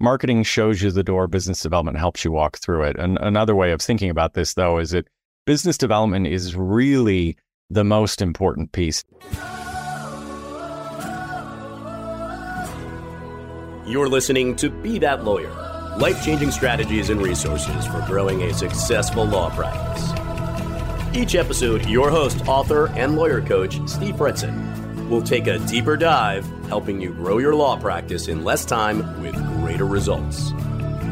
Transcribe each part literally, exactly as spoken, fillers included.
marketing shows you the door, business development helps you walk through it. And another way of thinking about this, though, is that business development is really the most important piece. You're listening to Be That Lawyer, life-changing strategies and resources for growing a successful law practice. Each episode, your host, author, and lawyer coach, Steve Fretzin, will take a deeper dive, helping you grow your law practice in less time with greater results.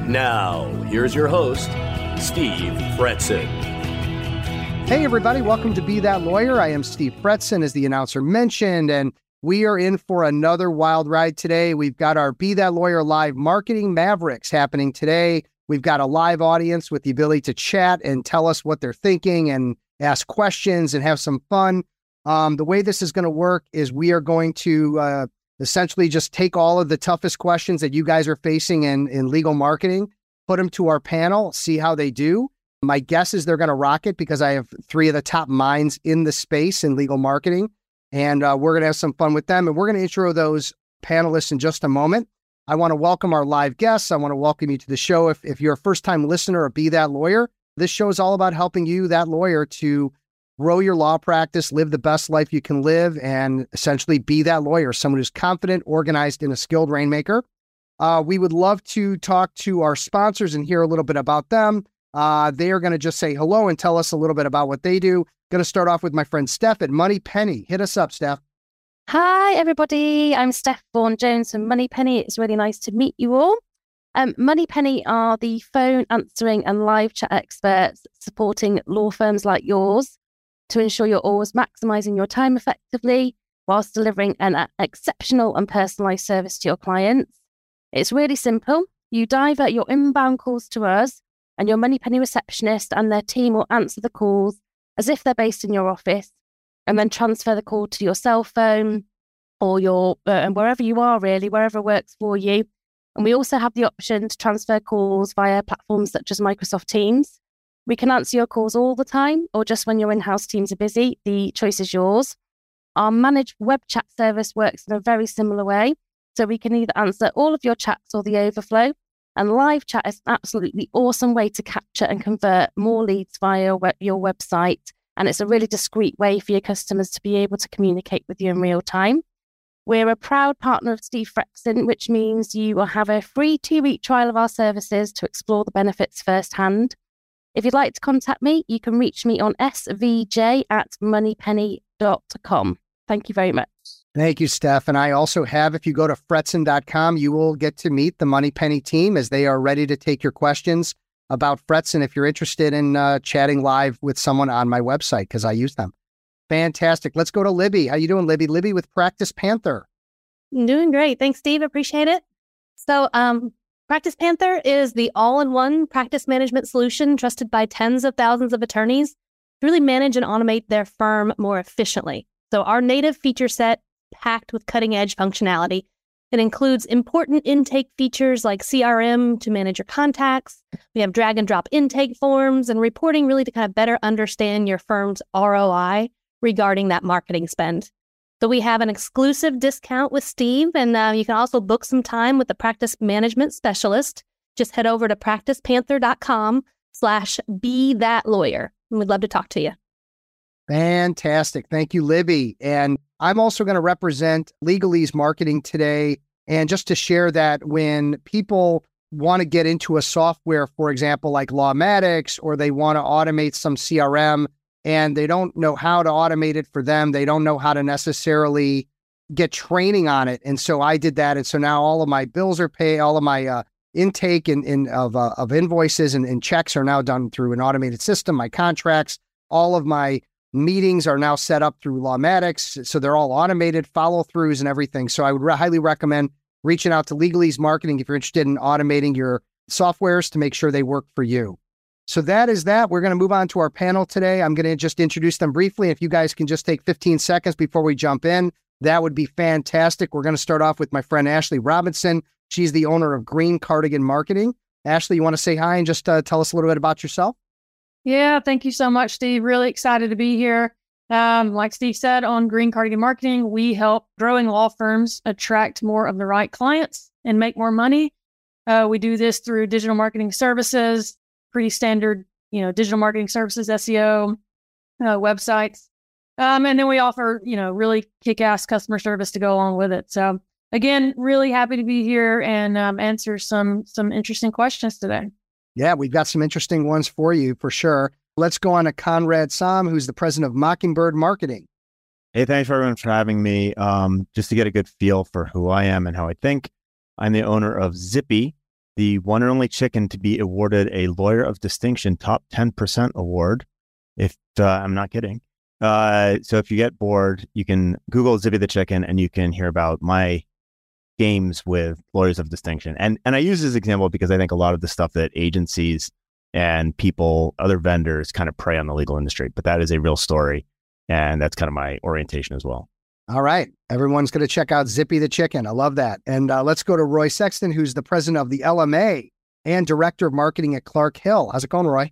Now, here's your host, Steve Fretzin. Hey, everybody. Welcome to Be That Lawyer. I am Steve Fretzin, as the announcer mentioned, and we are in for another wild ride today. We've got our Be That Lawyer Live Marketing Mavericks happening today. We've got a live audience with the ability to chat and tell us what they're thinking and ask questions and have some fun. Um, the way this is going to work is we are going to uh, essentially just take all of the toughest questions that you guys are facing in, in legal marketing, put them to our panel, see how they do. My guess is they're going to rock it because I have three of the top minds in the space in legal marketing, and uh, we're going to have some fun with them. And we're going to intro those panelists in just a moment. I want to welcome our live guests. I want to welcome you to the show. If, if you're a first-time listener of Be That Lawyer, this show is all about helping you, that lawyer, to grow your law practice, live the best life you can live, and essentially be that lawyer, someone who's confident, organized, and a skilled rainmaker. Uh, we would love to talk to our sponsors and hear a little bit about them. Uh, they are going to just say hello and tell us a little bit about what they do. Going to start off with my friend Steph at Moneypenny. Hit us up, Steph. Hi, everybody. I'm Steph Bourne-Jones from Moneypenny. It's really nice to meet you all. Um, Moneypenny are the phone answering and live chat experts supporting law firms like yours to ensure you're always maximizing your time effectively whilst delivering an exceptional and personalized service to your clients. It's really simple. You divert your inbound calls to us, and your Moneypenny receptionist and their team will answer the calls as if they're based in your office, and then transfer the call to your cell phone or your uh, wherever you are, really, wherever works for you. And we also have the option to transfer calls via platforms such as Microsoft Teams. We can answer your calls all the time or just when your in-house teams are busy. The choice is yours. Our managed web chat service works in a very similar way. So we can either answer all of your chats or the overflow. And live chat is an absolutely awesome way to capture and convert more leads via your website. And it's a really discreet way for your customers to be able to communicate with you in real time. We're a proud partner of Steve Fretzin, which means you will have a free two-week trial of our services to explore the benefits firsthand. If you'd like to contact me, you can reach me on s v j at moneypenny dot com. Thank you very much. Thank you, Steph. And I also have, if you go to fretzin dot com, you will get to meet the Moneypenny team as they are ready to take your questions about Fretzin if you're interested in uh, chatting live with someone on my website, because I use them. Fantastic. Let's go to Libby. How you doing, Libby? Libby with Practice Panther. I'm doing great. Thanks, Steve. Appreciate it. So um, Practice Panther is the all-in-one practice management solution trusted by tens of thousands of attorneys to really manage and automate their firm more efficiently. So our native feature set packed with cutting-edge functionality. It includes important intake features like C R M to manage your contacts. We have drag-and-drop intake forms and reporting really to kind of better understand your firm's R O I regarding that marketing spend. So we have an exclusive discount with Steve, and uh, you can also book some time with the practice management specialist. Just head over to practice panther dot com slash be that lawyer, and we'd love to talk to you. Fantastic. Thank you, Libby. And I'm also going to represent Legalese Marketing today. And just to share that when people want to get into a software, for example, like Lawmatics, or they want to automate some C R M and they don't know how to automate it for them, they don't know how to necessarily get training on it. And so I did that. And so now all of my bills are paid, all of my uh, intake and in, in, of, uh, of invoices and, and checks are now done through an automated system, my contracts, all of my meetings are now set up through Lawmatics, so they're all automated, follow-throughs and everything. So I would re- highly recommend reaching out to Legalese Marketing if you're interested in automating your softwares to make sure they work for you. So that is that. We're going to move on to our panel today. I'm going to just introduce them briefly. If you guys can just take fifteen seconds before we jump in, that would be fantastic. We're going to start off with my friend Ashley Robinson. She's the owner of Green Cardigan Marketing. Ashley, you want to say hi and just uh, tell us a little bit about yourself? Yeah, thank you so much, Steve. Really excited to be here. Um, like Steve said, on Green Cardigan Marketing, we help growing law firms attract more of the right clients and make more money. Uh, we do this through digital marketing services, pretty standard, you know, digital marketing services, S E O, uh, websites. Um, and then we offer, you know, really kick-ass customer service to go along with it. So again, really happy to be here and um, answer some some interesting questions today. Yeah, we've got some interesting ones for you, for sure. Let's go on to Conrad Saam, who's the president of Mockingbird Marketing. Hey, thanks everyone for having me. Um, just to get a good feel for who I am and how I think, I'm the owner of Zippy, the one and only chicken to be awarded a Lawyer of Distinction Top ten percent Award, if uh, I'm not kidding. Uh, so if you get bored, you can Google Zippy the Chicken and you can hear about my games with Lawyers of Distinction. And, and I use this example because I think a lot of the stuff that agencies and people, other vendors kind of prey on the legal industry, but that is a real story. And that's kind of my orientation as well. All right. Everyone's going to check out Zippy the Chicken. I love that. And uh, let's go to Roy Sexton, who's the president of the L M A and director of marketing at Clark Hill. How's it going, Roy?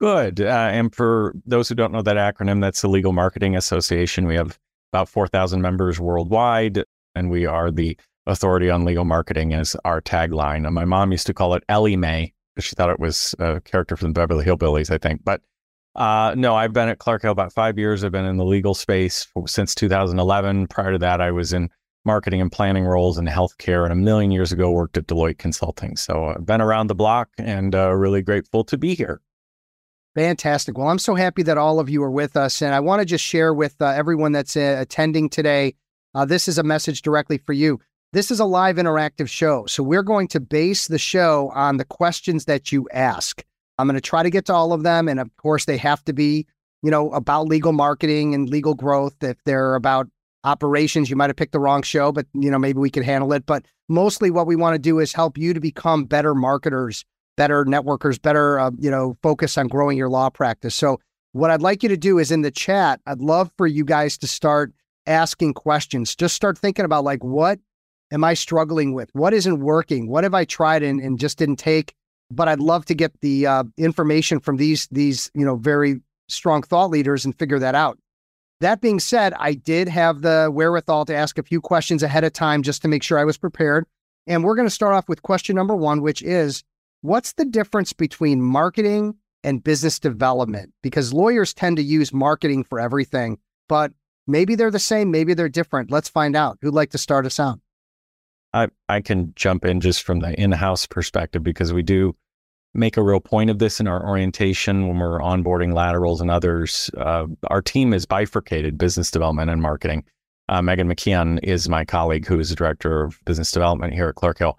Good. Uh, and for those who don't know that acronym, that's the Legal Marketing Association. We have about four thousand members worldwide, and we are the authority on legal marketing is our tagline. And my mom used to call it Ellie Mae, because she thought it was a character from the Beverly Hillbillies, I think. But Uh, no, I've been at Clark Hill about five years. I've been in the legal space since two thousand eleven. Prior to that, I was in marketing and planning roles in healthcare, and a million years ago worked at Deloitte Consulting. So I've been around the block and uh, really grateful to be here. Fantastic. Well, I'm so happy that all of you are with us. And I want to just share with uh, everyone that's uh, attending today, uh, this is a message directly for you. This is a live interactive show. So we're going to base the show on the questions that you ask. I'm going to try to get to all of them. And of course, they have to be, you know, about legal marketing and legal growth. If they're about operations, you might have picked the wrong show, but, you know, maybe we could handle it. But mostly what we want to do is help you to become better marketers, better networkers, better, uh, you know, focus on growing your law practice. So what I'd like you to do is in the chat, I'd love for you guys to start asking questions. Just start thinking about like, what am I struggling with? What isn't working? What have I tried and, and just didn't take? But I'd love to get the uh, information from these, these you know, very strong thought leaders and figure that out. That being said, I did have the wherewithal to ask a few questions ahead of time just to make sure I was prepared. And we're going to start off with question number one, which is, what's the difference between marketing and business development? Because lawyers tend to use marketing for everything, but maybe they're the same, maybe they're different. Let's find out. Who'd like to start us out? I, I can jump in just from the in-house perspective, because we do make a real point of this in our orientation when we're onboarding laterals and others. Uh, our team is bifurcated, business development and marketing. Uh, Megan McKeon is my colleague who is the director of business development here at Clark Hill.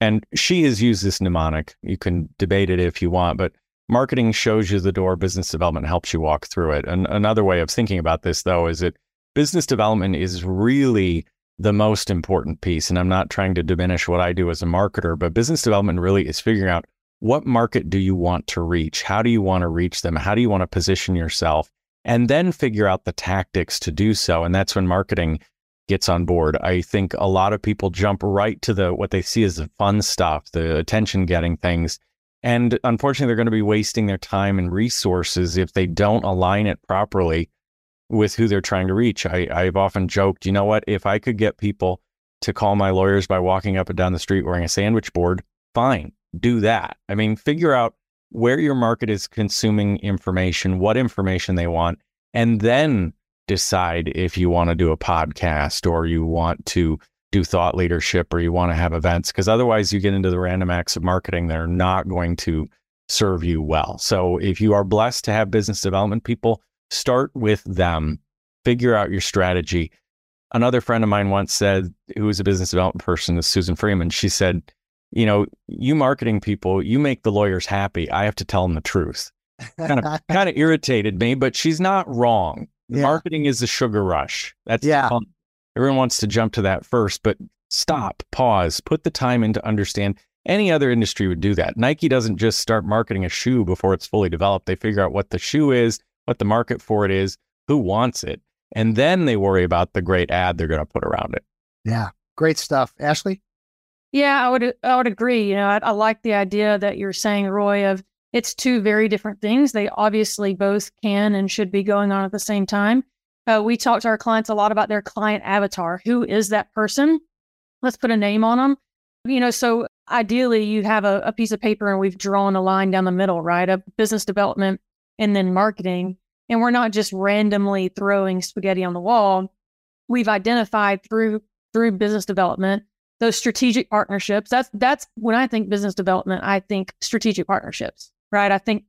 And she has used this mnemonic. You can debate it if you want, but marketing shows you the door, business development helps you walk through it. And another way of thinking about this, though, is that business development is really the most important piece. And I'm not trying to diminish what I do as a marketer, but business development really is figuring out, what market do you want to reach? How do you want to reach them? How do you want to position yourself? And then figure out the tactics to do so. And that's when marketing gets on board. I think a lot of people jump right to the what they see as the fun stuff, the attention-getting things. And unfortunately, they're going to be wasting their time and resources if they don't align it properly with who they're trying to reach. I, I've often joked, you know what, if I could get people to call my lawyers by walking up and down the street wearing a sandwich board, fine, do that. I mean, figure out where your market is consuming information, what information they want, and then decide if you want to do a podcast or you want to do thought leadership or you want to have events, because otherwise you get into the random acts of marketing that are not going to serve you well. So if you are blessed to have business development people, start with them, figure out your strategy. Another friend of mine once said, who is a business development person, is Susan Freeman. She said, you know, you marketing people, you make the lawyers happy. I have to tell them the truth. Kind of, kind of irritated me, but she's not wrong. Yeah. Marketing is the sugar rush. That's yeah. Fun. Everyone wants to jump to that first, but stop, pause, put the time in to understand. Any other industry would do that. Nike doesn't just start marketing a shoe before it's fully developed. They figure out what the shoe is, what the market for it is, who wants it, and then they worry about the great ad they're going to put around it. Yeah, great stuff. Ashley? Yeah, I would I would agree. You know, I, I like the idea that you're saying, Roy, of it's two very different things. They obviously both can and should be going on at the same time. Uh, we talk to our clients a lot about their client avatar. Who is that person? Let's put a name on them. You know, so ideally you have a, a piece of paper and we've drawn a line down the middle, right? Of business development and then marketing. And we're not just randomly throwing spaghetti on the wall. We've identified through through business development, those strategic partnerships. That's that's when I think business development, I think strategic partnerships, right? I think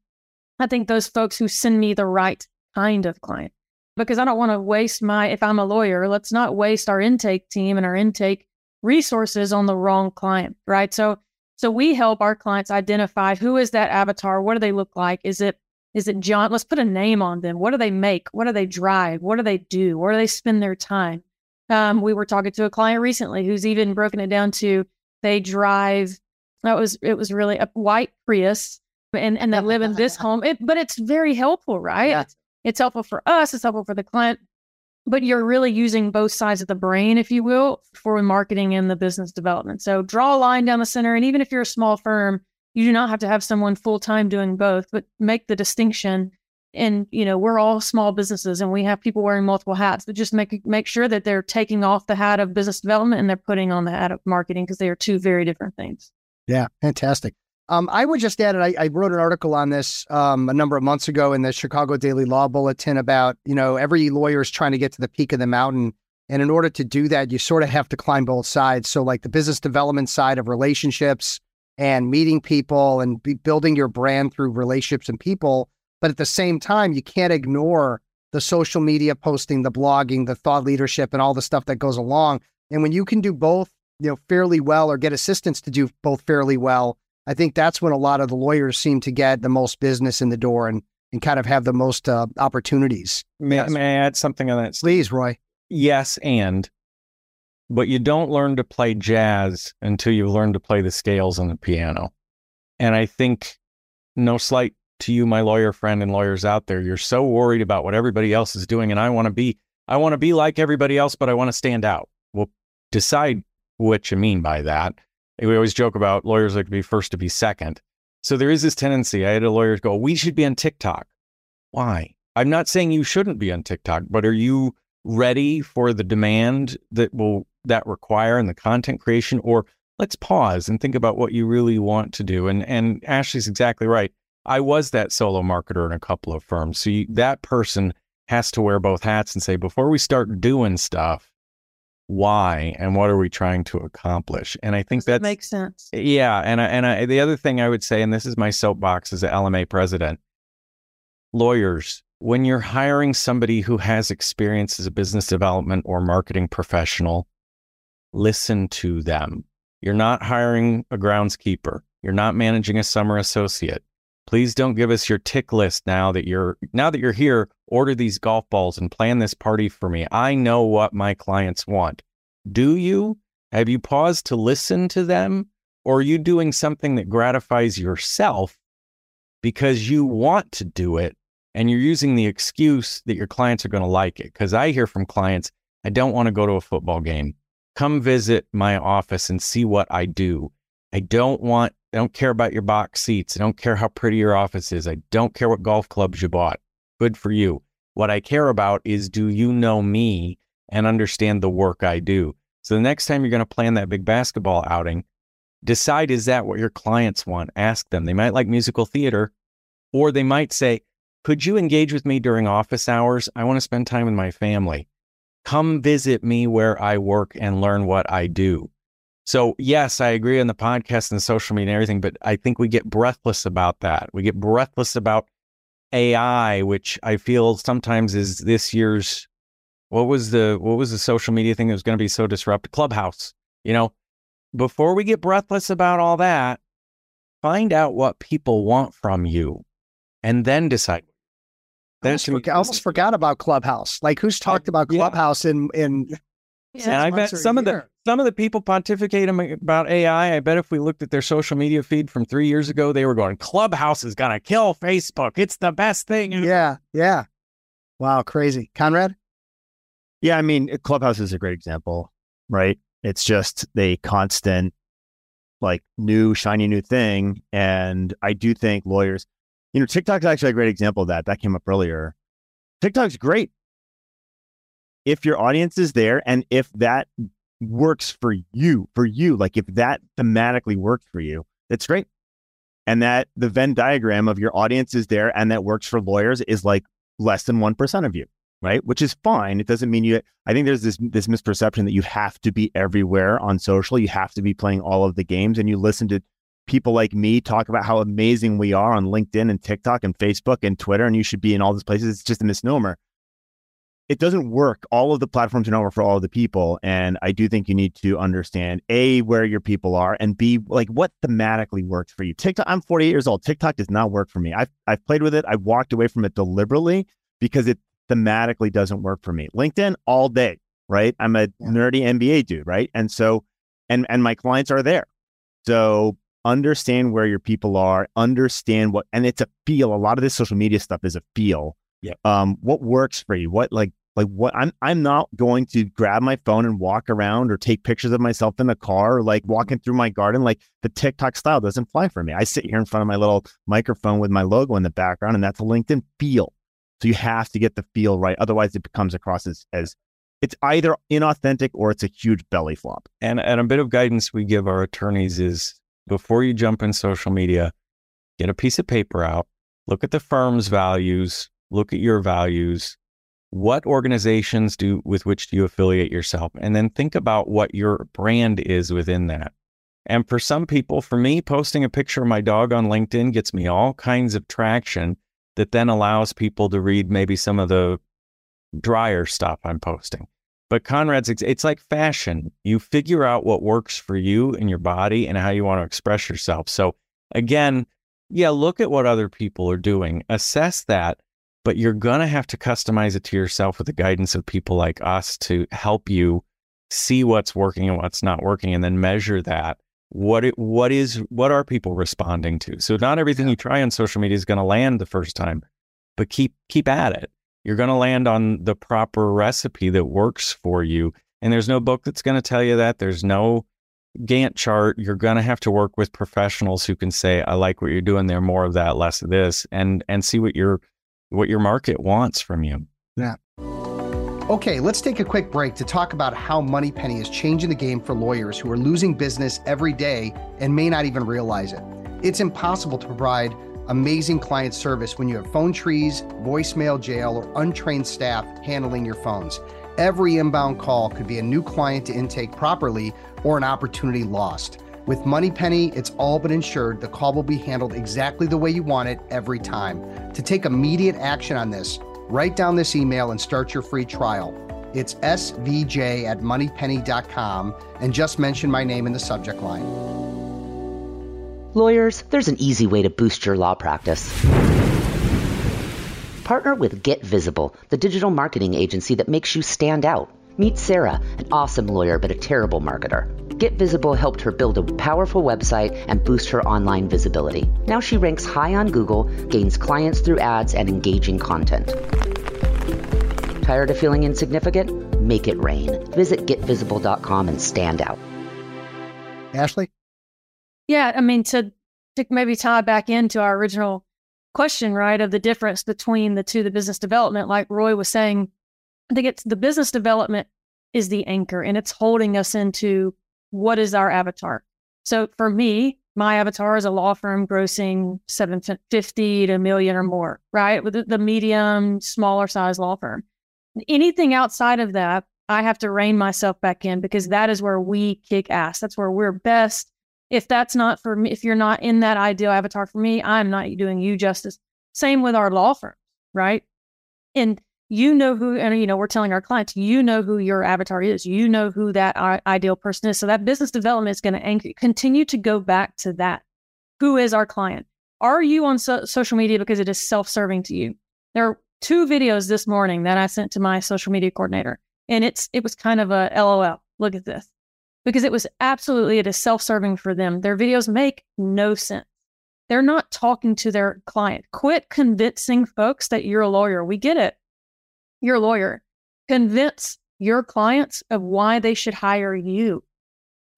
I think those folks who send me the right kind of client, because I don't want to waste my, if I'm a lawyer, let's not waste our intake team and our intake resources on the wrong client, right? So so we help our clients identify who is that avatar, what do they look like? Is it is it John? Let's put a name on them. What do they make? What do they drive? What do they do? Where do they spend their time? Um, we were talking to a client recently who's even broken it down to they drive. That was it was really a white Prius, and and they live in this home. It, but it's very helpful, right? Yeah. It's, it's helpful for us. It's helpful for the client. But you're really using both sides of the brain, if you will, for marketing and the business development. So draw a line down the center. And even if you're a small firm, you do not have to have someone full time doing both, but make the distinction. And, you know, we're all small businesses and we have people wearing multiple hats, but just make make sure that they're taking off the hat of business development and they're putting on the hat of marketing, because they are two very different things. Yeah, fantastic. Um, I would just add, I, I wrote an article on this um, a number of months ago in the Chicago Daily Law Bulletin about, you know, every lawyer is trying to get to the peak of the mountain. And in order to do that, you sort of have to climb both sides. So like the business development side of relationships and meeting people and be building your brand through relationships and people. But at the same time, you can't ignore the social media posting, the blogging, the thought leadership, and all the stuff that goes along. And when you can do both, you know, fairly well, or get assistants to do both fairly well, I think that's when a lot of the lawyers seem to get the most business in the door and and kind of have the most uh, opportunities. May, yes. may I add something on that? Please, Roy. Yes, and. But you don't learn to play jazz until you learn to play the scales on the piano. And I think, no slight to you, my lawyer friend and lawyers out there, you're so worried about what everybody else is doing. And I want to be, I want to be like everybody else, but I want to stand out. Well, decide what you mean by that. We always joke about lawyers like to be first to be second. So there is this tendency. I had a lawyer go, we should be on TikTok. Why? I'm not saying you shouldn't be on TikTok, but are you ready for the demand that will that require in the content creation? Or let's pause and think about what you really want to do. And and Ashley's exactly right. I was that solo marketer in a couple of firms. So you, that person has to wear both hats and say, before we start doing stuff, why and what are we trying to accomplish? And I think that makes sense. Yeah. And I, and I, the other thing I would say, and this is my soapbox as an L M A president, lawyers, when you're hiring somebody who has experience as a business development or marketing professional, listen to them. You're not hiring a groundskeeper. You're not managing a summer associate. Please don't give us your tick list now that you're now that you're here. Order these golf balls and plan this party for me. I know what my clients want. Do you? Have you paused to listen to them? Or are you doing something that gratifies yourself because you want to do it and you're using the excuse that your clients are going to like it? Because I hear from clients, I don't want to go to a football game. Come visit my office and see what I do. I don't want I don't care about your box seats. I don't care how pretty your office is. I don't care what golf clubs you bought. Good for you. What I care about is, do you know me and understand the work I do? So the next time you're going to plan that big basketball outing, decide, is that what your clients want? Ask them. They might like musical theater, or they might say, could you engage with me during office hours? I want to spend time with my family. Come visit me where I work and learn what I do. So yes, I agree on the podcast and the social media and everything, but I think we get breathless about that. We get breathless about A I, which I feel sometimes is this year's, what was the, what was the social media thing that was going to be so disruptive? Clubhouse. You know, before we get breathless about all that, find out what people want from you and then decide. I almost, forg- I almost forgot about Clubhouse. Like, who's talked I, about Clubhouse yeah. in, in Yeah, and I bet some of the some of the people pontificate about A I. I bet if we looked at their social media feed from three years ago, they were going, Clubhouse is going to kill Facebook. It's the best thing. Yeah. Yeah. Wow. Crazy. Conrad? Yeah. I mean, Clubhouse is a great example, right? It's just the constant, like, new, shiny new thing. And I do think lawyers, you know, TikTok is actually a great example of that. That came up earlier. TikTok's great. If your audience is there and if that works for you, for you. Like if that thematically worked for you, that's great. And that the Venn diagram of your audience is there and that works for lawyers is like less than one percent of you, right? Which is fine. It doesn't mean you, I think there's this, this misperception that you have to be everywhere on social. You have to be playing all of the games, and you listen to people like me talk about how amazing we are on LinkedIn and TikTok and Facebook and Twitter, and you should be in all these places. It's just a misnomer. It doesn't work. All of the platforms are not for all of the people. And I do think you need to understand A, where your people are, and B, like what thematically works for you. TikTok, I'm forty-eight years old. TikTok does not work for me. I've, I've played with it. I walked away from it deliberately because it thematically doesn't work for me. LinkedIn all day, right? I'm a yeah. nerdy M B A dude, right? And so, and, and my clients are there. So understand where your people are, understand what, and it's a feel. A lot of this social media stuff is a feel. Yeah. Um, what works for you? What like, like what I'm, I'm not going to grab my phone and walk around or take pictures of myself in the car, or like walking through my garden. Like the TikTok style doesn't fly for me. I sit here in front of my little microphone with my logo in the background, and that's a LinkedIn feel. So you have to get the feel right. Otherwise it becomes across as, as it's either inauthentic or it's a huge belly flop. And, and a bit of guidance we give our attorneys is before you jump in social media, get a piece of paper out, look at the firm's values, look at your values. What organizations do with which do you affiliate yourself? And then think about what your brand is within that. And for some people, for me, posting a picture of my dog on LinkedIn gets me all kinds of traction that then allows people to read maybe some of the drier stuff I'm posting. But Conrad's, it's like fashion. You figure out what works for you and your body and how you want to express yourself. So again, yeah, look at what other people are doing, assess that. But you're going to have to customize it to yourself with the guidance of people like us to help you see what's working and what's not working, and then measure that. What it, what is, what are people responding to? So not everything you try on social media is going to land the first time, but keep, keep at it. You're going to land on the proper recipe that works for you. And there's no book that's going to tell you that. There's no Gantt chart. You're going to have to work with professionals who can say, I like what you're doing there, more of that, less of this, and, and see what you're what your market wants from you. Yeah. Okay, let's take a quick break to talk about how Moneypenny is changing the game for lawyers who are losing business every day and may not even realize it. It's impossible to provide amazing client service when you have phone trees, voicemail jail, or untrained staff handling your phones. Every inbound call could be a new client to intake properly or an opportunity lost. With Moneypenny, it's all but insured. The call will be handled exactly the way you want it every time. To take immediate action on this, write down this email and start your free trial. It's S V J at moneypenny dot com, and just mention my name in the subject line. Lawyers, there's an easy way to boost your law practice. Partner with Get Visible, the digital marketing agency that makes you stand out. Meet Sarah, an awesome lawyer but a terrible marketer. Get Visible helped her build a powerful website and boost her online visibility. Now she ranks high on Google, gains clients through ads and engaging content. Tired of feeling insignificant? Make it rain. Visit get visible dot com and stand out. Ashley? Yeah, I mean, to, to maybe tie back into our original question, right, of the difference between the two, the business development, like Roy was saying, I think it's the business development is the anchor, and it's holding us into what is our avatar. So for me, my avatar is a law firm grossing seven fifty to a million or more, right? With the medium, smaller size law firm. Anything outside of that, I have to rein myself back in, because that is where we kick ass. That's where we're best. If that's not for me, if you're not in that ideal avatar for me, I'm not doing you justice. Same with our law firms, right? And you know who, and you know, we're telling our clients, you know who your avatar is. You know who that ideal person is. So that business development is going to anchor, continue to go back to that. Who is our client? Are you on so- social media because it is self-serving to you? There are two videos this morning that I sent to my social media coordinator, and it's it was kind of a L O L. Look at this, because it was absolutely, it is self-serving for them. Their videos make no sense. They're not talking to their client. Quit convincing folks that you're a lawyer. We get it. You're a lawyer. Convince your clients of why they should hire you.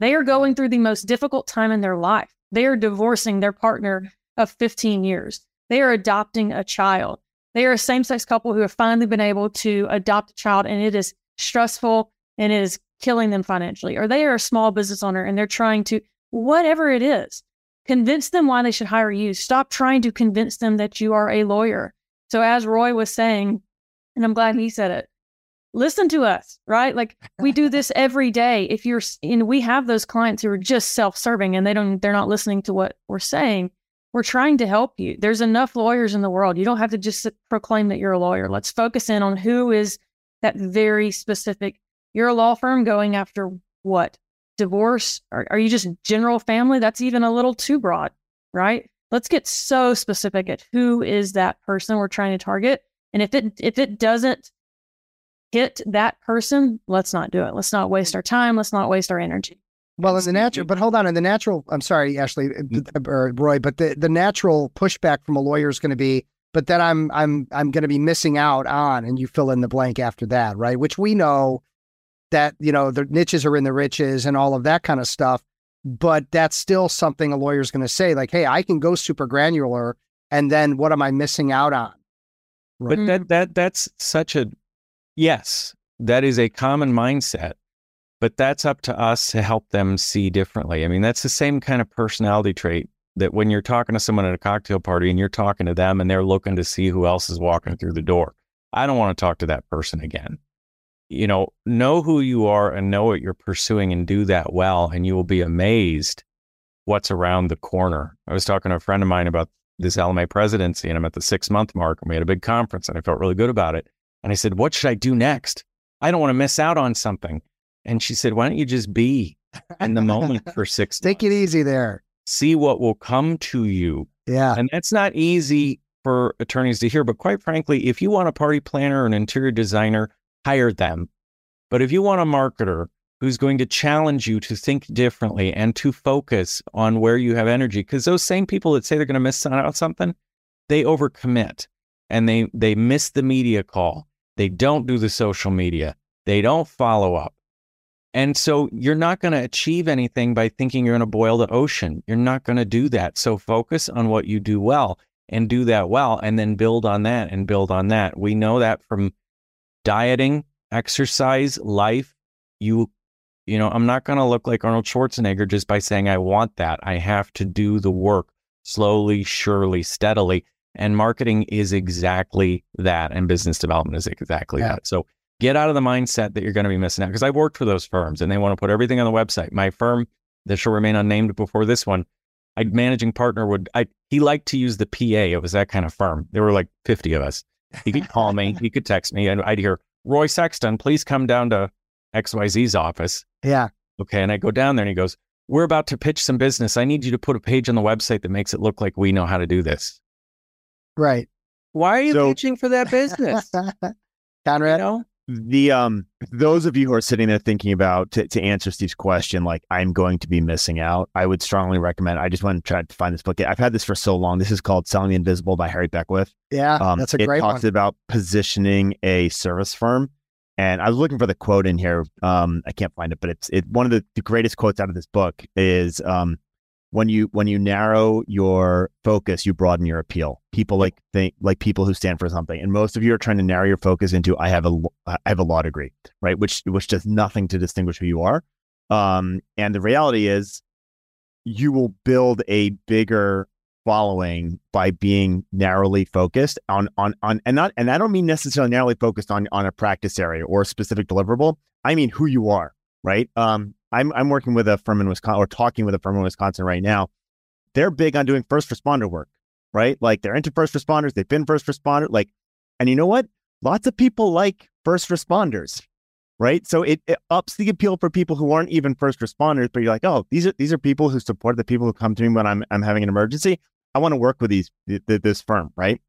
They are going through the most difficult time in their life. They are divorcing their partner of fifteen years. They are adopting a child. They are a same-sex couple who have finally been able to adopt a child, and it is stressful and it is killing them financially, or they are a small business owner and they're trying to, whatever it is, convince them why they should hire you. Stop trying to convince them that you are a lawyer. So as Roy was saying, and I'm glad he said it, listen to us, right? Like we do this every day. If you're in, we have those clients who are just self-serving and they don't, they're not listening to what we're saying. We're trying to help you. There's enough lawyers in the world. You don't have to just proclaim that you're a lawyer. Let's focus in on who is that very specific. You're a law firm going after what? Divorce? Or are you just general family? That's even a little too broad, right? Let's get so specific at who is that person we're trying to target. And if it if it doesn't hit that person, let's not do it. Let's not waste our time. Let's not waste our energy. Well, in the natural, but hold on, in the natural, I'm sorry, Ashley, or Roy, but the, the natural pushback from a lawyer is going to be, but then I'm, I'm, I'm going to be missing out on, and you fill in the blank after that, right? Which we know that, you know, the niches are in the riches and all of that kind of stuff, but that's still something a lawyer is going to say, like, hey, I can go super granular, and then what am I missing out on? Right? But that, that, that's such a, yes, that is a common mindset. But that's up to us to help them see differently. I mean, that's the same kind of personality trait that when you're talking to someone at a cocktail party and you're talking to them and they're looking to see who else is walking through the door. I don't want to talk to that person again. You know, know who you are and know what you're pursuing and do that well, and you will be amazed what's around the corner. I was talking to a friend of mine about this L M A presidency, and I'm at the six month mark, and we had a big conference and I felt really good about it. And I said, what should I do next? I don't want to miss out on something. And she said, why don't you just be in the moment for six months? Take it easy there. See what will come to you. Yeah. And that's not easy for attorneys to hear. But quite frankly, if you want a party planner or an interior designer, hire them. But if you want a marketer who's going to challenge you to think differently and to focus on where you have energy, because those same people that say they're going to miss out on something, they overcommit and they, they miss the media call. They don't do the social media. They don't follow up. And so you're not going to achieve anything by thinking you're going to boil the ocean. You're not going to do that. So focus on what you do well and do that well, and then build on that and build on that. We know that from dieting, exercise, life. You, you know, I'm not going to look like Arnold Schwarzenegger just by saying I want that. I have to do the work slowly, surely, steadily. And marketing is exactly that. And business development is exactly yeah. that. So get out of the mindset that you're going to be missing out, because I've worked for those firms and they want to put everything on the website. My firm, that shall remain unnamed before this one, my managing partner would, I, he liked to use the P A. It was that kind of firm. There were like fifty of us. He could call me, he could text me, and I'd hear, Roy Sexton, please come down to X Y Z's office. Yeah. Okay. And I go down there and he goes, we're about to pitch some business. I need you to put a page on the website that makes it look like we know how to do this. Right. Why are you so, pitching for that business? Conrad? You know? The um those of you who are sitting there thinking about to, to answer Steve's question, like I'm going to be missing out, I would strongly recommend. I just want to try to find this book. I've had this for so long. This is called Selling the Invisible by Harry Beckwith. Yeah, um, that's a it great one. It talks about positioning a service firm, and I was looking for the quote in here. Um, I can't find it, but it's it one of the, the greatest quotes out of this book is um when you when you narrow your focus, you broaden your appeal. People like think like people who stand for something, and most of you are trying to narrow your focus into I have a I have a law degree, right? Which which does nothing to distinguish who you are. Um, and the reality is, you will build a bigger following by being narrowly focused on on on and not and I don't mean necessarily narrowly focused on on a practice area or a specific deliverable. I mean who you are, right? Um, I'm I'm working with a firm in Wisconsin, or talking with a firm in Wisconsin right now. They're big on doing first responder work, right? Like they're into first responders. They've been first responder, like, and you know what? Lots of people like first responders, right? So it, it ups the appeal for people who aren't even first responders. But you're like, oh, these are these are people who support the people who come to me when I'm I'm having an emergency. I want to work with these th th this firm, right?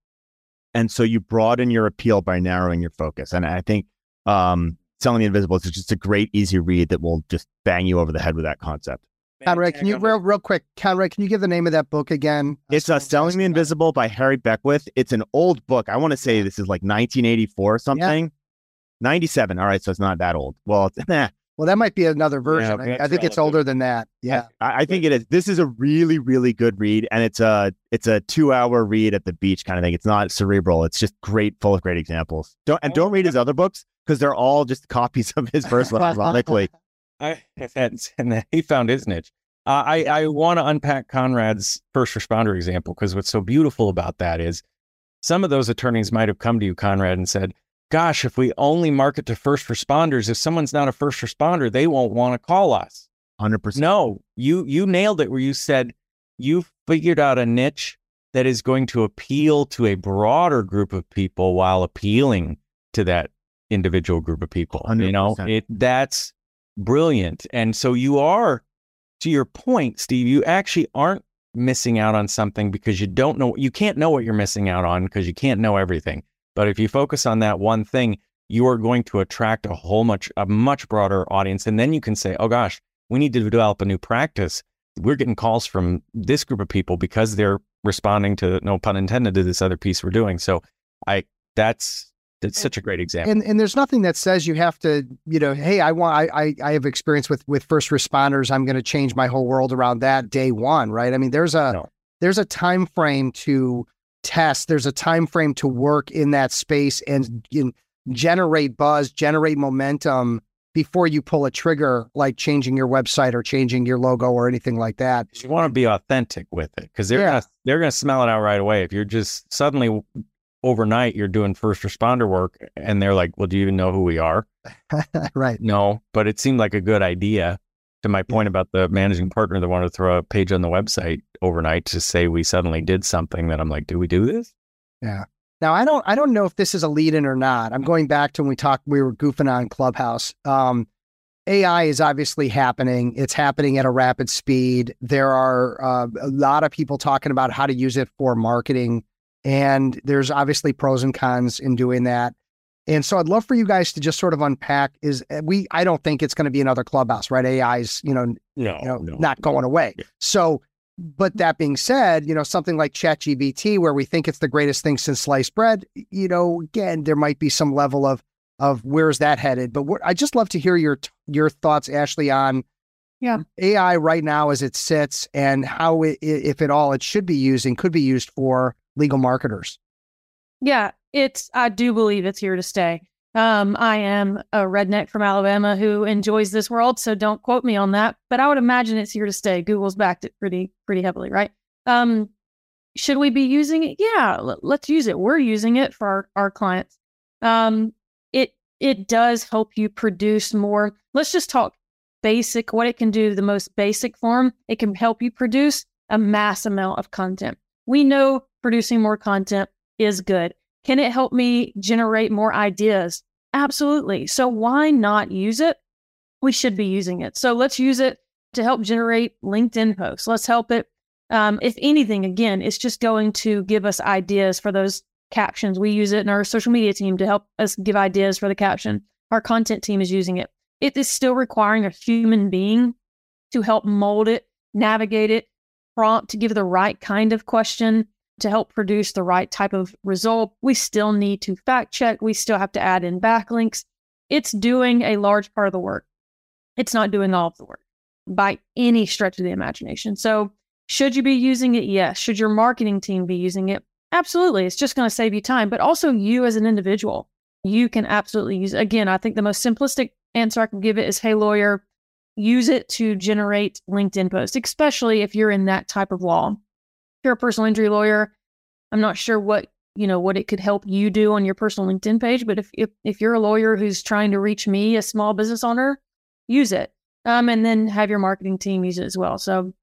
And so you broaden your appeal by narrowing your focus. And I think. Um, Selling the Invisible is just a great, easy read that will just bang you over the head with that concept. Conrad, can you, real, real quick, Conrad, can you give the name of that book again? It's uh, Selling the Invisible by Harry Beckwith. It's an old book. I want to say this is like nineteen eighty-four or something. Yeah. ninety-seven. All right, so it's not that old. Well, it's, nah, Well, that might be another version. Yeah, I, I think it's older than that. Yeah, I, I think it is. This is a really, really good read, and it's a it's a two hour read at the beach kind of thing. It's not cerebral. It's just great, full of great examples. Don't and don't read his other books because they're all just copies of his first one. Ironically, I, and, and he found his niche. Uh, I I want to unpack Conrad's first responder example because what's so beautiful about that is some of those attorneys might have come to you, Conrad, and said, gosh, if we only market to first responders, if someone's not a first responder, they won't want to call us. one hundred percent. No, you you nailed it where you said you figured out a niche that is going to appeal to a broader group of people while appealing to that individual group of people. one hundred percent. You know, it that's brilliant. And so you are, to your point, Steve, you actually aren't missing out on something because you don't know, you can't know what you're missing out on because you can't know everything. But if you focus on that one thing, you are going to attract a whole much, a much broader audience. And then you can say, oh gosh, we need to develop a new practice. We're getting calls from this group of people because they're responding to, no pun intended, to this other piece we're doing. So I, that's, that's and, such a great example. And, and there's nothing that says you have to, you know, hey, I want, I, I, I have experience with, with first responders. I'm going to change my whole world around that day one, right? I mean, there's a, no. there's a time frame to test. There's a time frame to work in that space and you know, generate buzz, generate momentum before you pull a trigger like changing your website or changing your logo or anything like that. You want to be authentic with it because they're yeah. gonna, they're going to smell it out right away. If you're just suddenly overnight you're doing first responder work and they're like, "Well, do you even know who we are?" Right? No, but it seemed like a good idea. To my point about the managing partner that wanted to throw a page on the website overnight to say we suddenly did something that I'm like, do we do this? Yeah. Now I don't, I don't know if this is a lead in or not. I'm going back to when we talked, we were goofing on Clubhouse. Um, A I is obviously happening. It's happening at a rapid speed. There are uh, a lot of people talking about how to use it for marketing. And there's obviously pros and cons in doing that. And so I'd love for you guys to just sort of unpack is we, I don't think it's going to be another Clubhouse, right? A I's, you know, no, you know no, not going no. away. Yeah. So, but that being said, you know, something like ChatGPT, where we think it's the greatest thing since sliced bread, you know, again, there might be some level of, of where's that headed, but what, I'd just love to hear your, your thoughts, Ashley, on yeah. A I right now as it sits and how it, if at all, it should be used and could be used for legal marketers. Yeah. It's, I do believe it's here to stay. Um, I am a redneck from Alabama who enjoys this world, so don't quote me on that, but I would imagine it's here to stay. Google's backed it pretty, pretty heavily, right? Um, should we be using it? Yeah, let's use it. We're using it for our, our clients. Um, it, it does help you produce more. Let's just talk basic, what it can do, the most basic form. It can help you produce a mass amount of content. We know producing more content is good. Can it help me generate more ideas? Absolutely. So why not use it? We should be using it. So let's use it to help generate LinkedIn posts. Let's help it. Um, if anything, again, it's just going to give us ideas for those captions. We use it in our social media team to help us give ideas for the caption. Our content team is using it. It is still requiring a human being to help mold it, navigate it, prompt, to give the right kind of question, to help produce the right type of result. We still need to fact check. We still have to add in backlinks. It's doing a large part of the work. It's not doing all of the work by any stretch of the imagination. So should you be using it? Yes. Should your marketing team be using it? Absolutely. It's just going to save you time, but also you as an individual, you can absolutely use it. Again, I think the most simplistic answer I can give it is, hey, lawyer, use it to generate LinkedIn posts, especially if you're in that type of law. If you're a personal injury lawyer, I'm not sure what, you know, what it could help you do on your personal LinkedIn page. But if if, if you're a lawyer who's trying to reach me, a small business owner, use it. Um, and then have your marketing team use it as well. So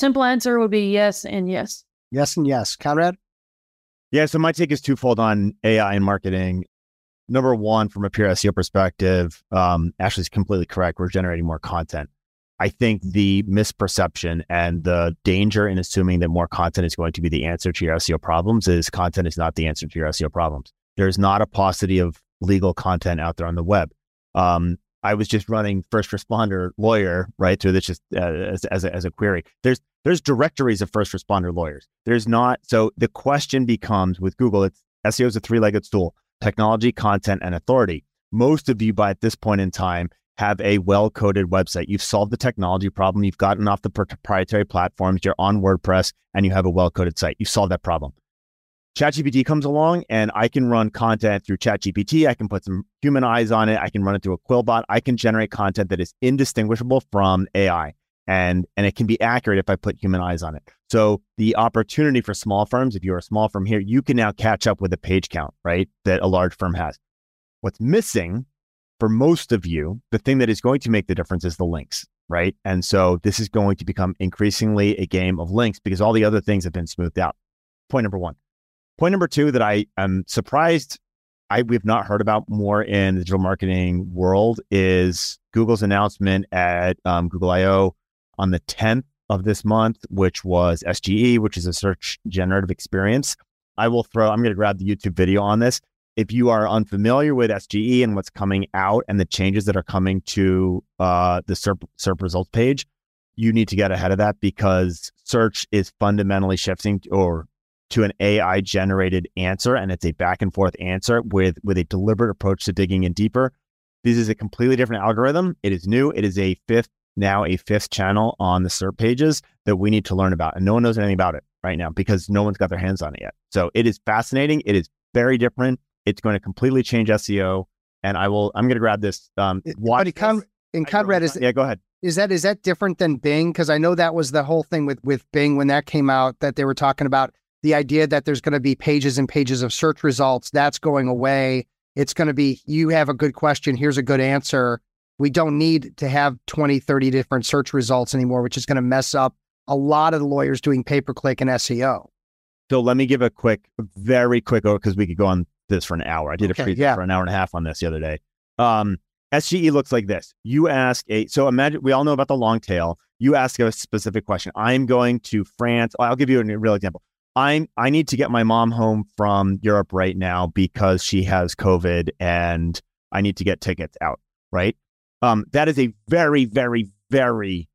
simple answer would be yes and yes. Yes and yes. Conrad? Yeah, so my take is twofold on A I and marketing. Number one, from a pure S E O perspective, um, Ashley's completely correct. We're generating more content. I think the misperception and the danger in assuming that more content is going to be the answer to your S E O problems is content is not the answer to your S E O problems. There's not a paucity of legal content out there on the web. Um, I was just running first responder lawyer, right? So that's just uh, as, as, a, as a query. There's there's directories of first responder lawyers. There's not. So the question becomes with Google, it's S E O is a three-legged stool, technology, content, and authority. Most of you by at this point in time have a well-coded website. You've solved the technology problem. You've gotten off the proprietary platforms. You're on WordPress and you have a well-coded site. You solved that problem. ChatGPT comes along and I can run content through ChatGPT. I can put some human eyes on it. I can run it through a Quillbot. I can generate content that is indistinguishable from A I. And, and it can be accurate if I put human eyes on it. So the opportunity for small firms, if you're a small firm here, you can now catch up with a page count, right, that a large firm has. What's missing for most of you, the thing that is going to make the difference is the links, right? And so this is going to become increasingly a game of links because all the other things have been smoothed out. Point number one. Point number two that I am surprised I we've not heard about more in the digital marketing world is Google's announcement at um, Google I O on the tenth of this month, which was S G E, which is a search generative experience. I will throw, I'm going to grab the YouTube video on this. If you are unfamiliar with S G E and what's coming out and the changes that are coming to uh, the S E R P, S E R P results page, you need to get ahead of that because search is fundamentally shifting or to an A I generated answer. And it's a back and forth answer with, with a deliberate approach to digging in deeper. This is a completely different algorithm. It is new. It is a fifth, now a fifth channel on the S E R P pages that we need to learn about. And no one knows anything about it right now because no one's got their hands on it yet. So it is fascinating. It is very different. It's going to completely change S E O. And I will, I'm going to grab this. Um, watch Con this. And Conrad is, yeah, go ahead. Is that, is that different than Bing? Cause I know that was the whole thing with, with Bing when that came out, that they were talking about the idea that there's going to be pages and pages of search results. That's going away. It's going to be, you have a good question. Here's a good answer. We don't need to have twenty, thirty different search results anymore, which is going to mess up a lot of the lawyers doing pay-per-click and S E O. So let me give a quick, very quick, because we could go on this for an hour. I did okay, a free yeah. for an hour and a half on this the other day. Um, S G E looks like this. You ask a, so imagine, we all know about the long tail. You ask a specific question. I'm going to France. I'll give you a real example. I'm, I need to get my mom home from Europe right now because she has COVID and I need to get tickets out, right? Um, that is a very, very, very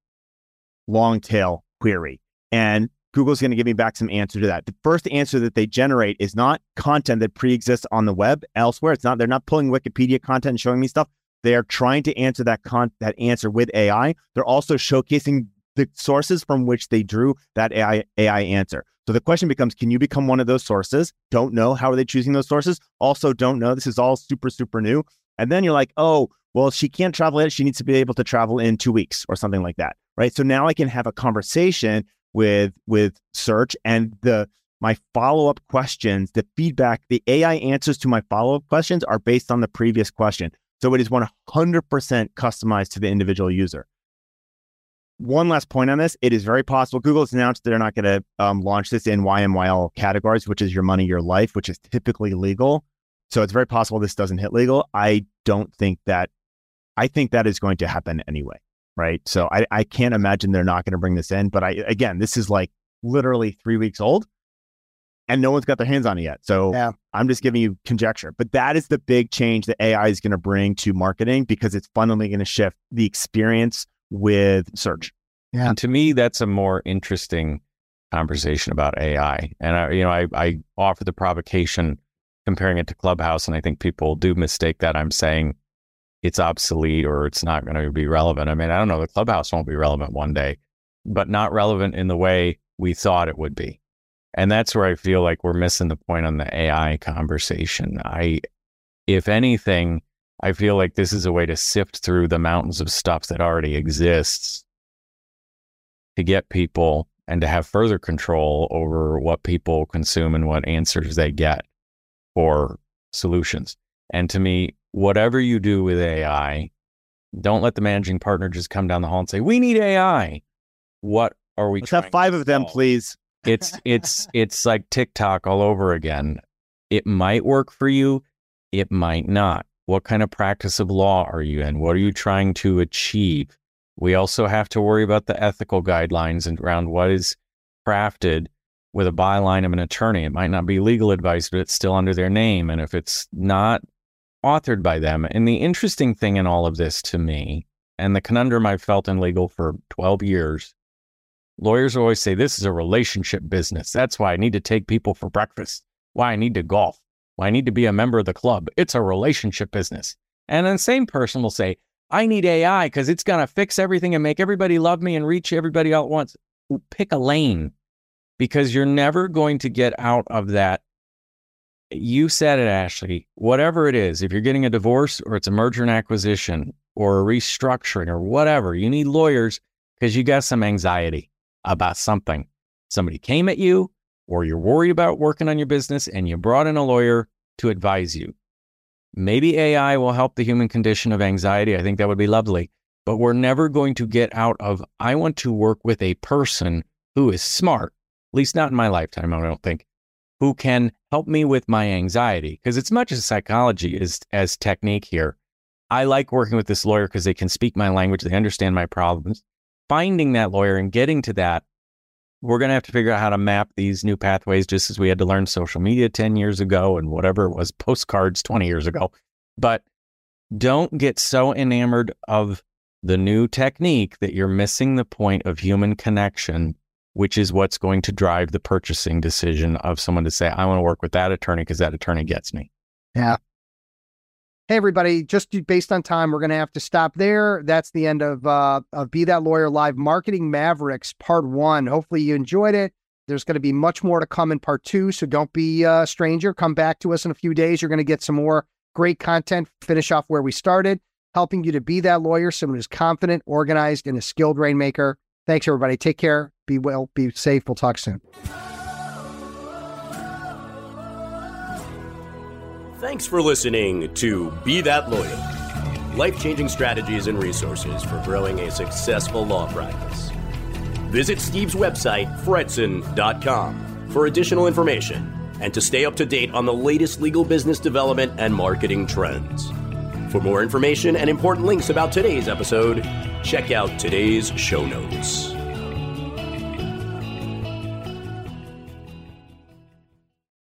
long tail query. And Google's going to give me back some answer to that. The first answer that they generate is not content that pre-exists on the web elsewhere. It's not, they're not pulling Wikipedia content and showing me stuff. They are trying to answer that con that answer with A I. They're also showcasing the sources from which they drew that A I, A I answer. So the question becomes, can you become one of those sources? Don't know. How are they choosing those sources? Also don't know. This is all super, super new. And then you're like, oh, well, she can't travel yet. She needs to be able to travel in two weeks or something like that, right? So now I can have a conversation with, with search and the my follow-up questions, the feedback, the A I answers to my follow-up questions are based on the previous question. So it is one hundred percent customized to the individual user. One last point on this, it is very possible. Google has announced they're not going to um, launch this in Y M Y L categories, which is your money, your life, which is typically legal. So it's very possible this doesn't hit legal. I don't think that, I think that is going to happen anyway, right? So I, I can't imagine they're not going to bring this in. But I, again, this is like literally three weeks old and no one's got their hands on it yet. So yeah. I'm just giving you conjecture. But that is the big change that A I is going to bring to marketing because it's fundamentally going to shift the experience with search. Yeah. And to me, that's a more interesting conversation about A I. And I, you know, I, I offer the provocation comparing it to Clubhouse. And I think people do mistake that I'm saying it's obsolete or it's not going to be relevant. I mean, I don't know, the Clubhouse won't be relevant one day, but not relevant in the way we thought it would be. And that's where I feel like we're missing the point on the A I conversation. I, if anything, I feel like this is a way to sift through the mountains of stuff that already exists to get people and to have further control over what people consume and what answers they get for solutions. And to me, whatever you do with A I, don't let the managing partner just come down the hall and say, we need A I. What are we Let's trying have five to of them, please. It's, it's, it's like TikTok all over again. It might work for you. It might not. What kind of practice of law are you in? What are you trying to achieve? We also have to worry about the ethical guidelines and around what is crafted with a byline of an attorney. It might not be legal advice, but it's still under their name. And if it's not authored by them. And the interesting thing in all of this to me, and the conundrum I've felt in legal for twelve years, lawyers always say, this is a relationship business. That's why I need to take people for breakfast, why I need to golf. I need to be a member of the club. It's a relationship business. And then the same person will say, I need A I because it's going to fix everything and make everybody love me and reach everybody out at once. Pick a lane, because you're never going to get out of that. You said it, Ashley, whatever it is, if you're getting a divorce or it's a merger and acquisition or a restructuring or whatever, you need lawyers because you got some anxiety about something. Somebody came at you, or you're worried about working on your business and you brought in a lawyer to advise you. Maybe A I will help the human condition of anxiety. I think that would be lovely. But we're never going to get out of, I want to work with a person who is smart, at least not in my lifetime, I don't think, who can help me with my anxiety. Because it's much as psychology as, as technique here. I like working with this lawyer because they can speak my language. They understand my problems. Finding that lawyer and getting to that, we're going to have to figure out how to map these new pathways, just as we had to learn social media ten years ago and whatever it was, postcards twenty years ago. But don't get so enamored of the new technique that you're missing the point of human connection, which is what's going to drive the purchasing decision of someone to say, I want to work with that attorney because that attorney gets me. Yeah. Hey, everybody, just based on time, we're going to have to stop there. That's the end of, uh, of Be That Lawyer Live Marketing Mavericks Part One. Hopefully you enjoyed it. There's going to be much more to come in Part Two, so don't be a stranger. Come back to us in a few days. You're going to get some more great content, finish off where we started, helping you to be that lawyer, someone who's confident, organized, and a skilled rainmaker. Thanks, everybody. Take care. Be well. Be safe. We'll talk soon. Thanks for listening to Be That Lawyer, life-changing strategies and resources for growing a successful law practice. Visit Steve's website, Fretzin dot com, for additional information and to stay up to date on the latest legal business development and marketing trends. For more information and important links about today's episode, check out today's show notes.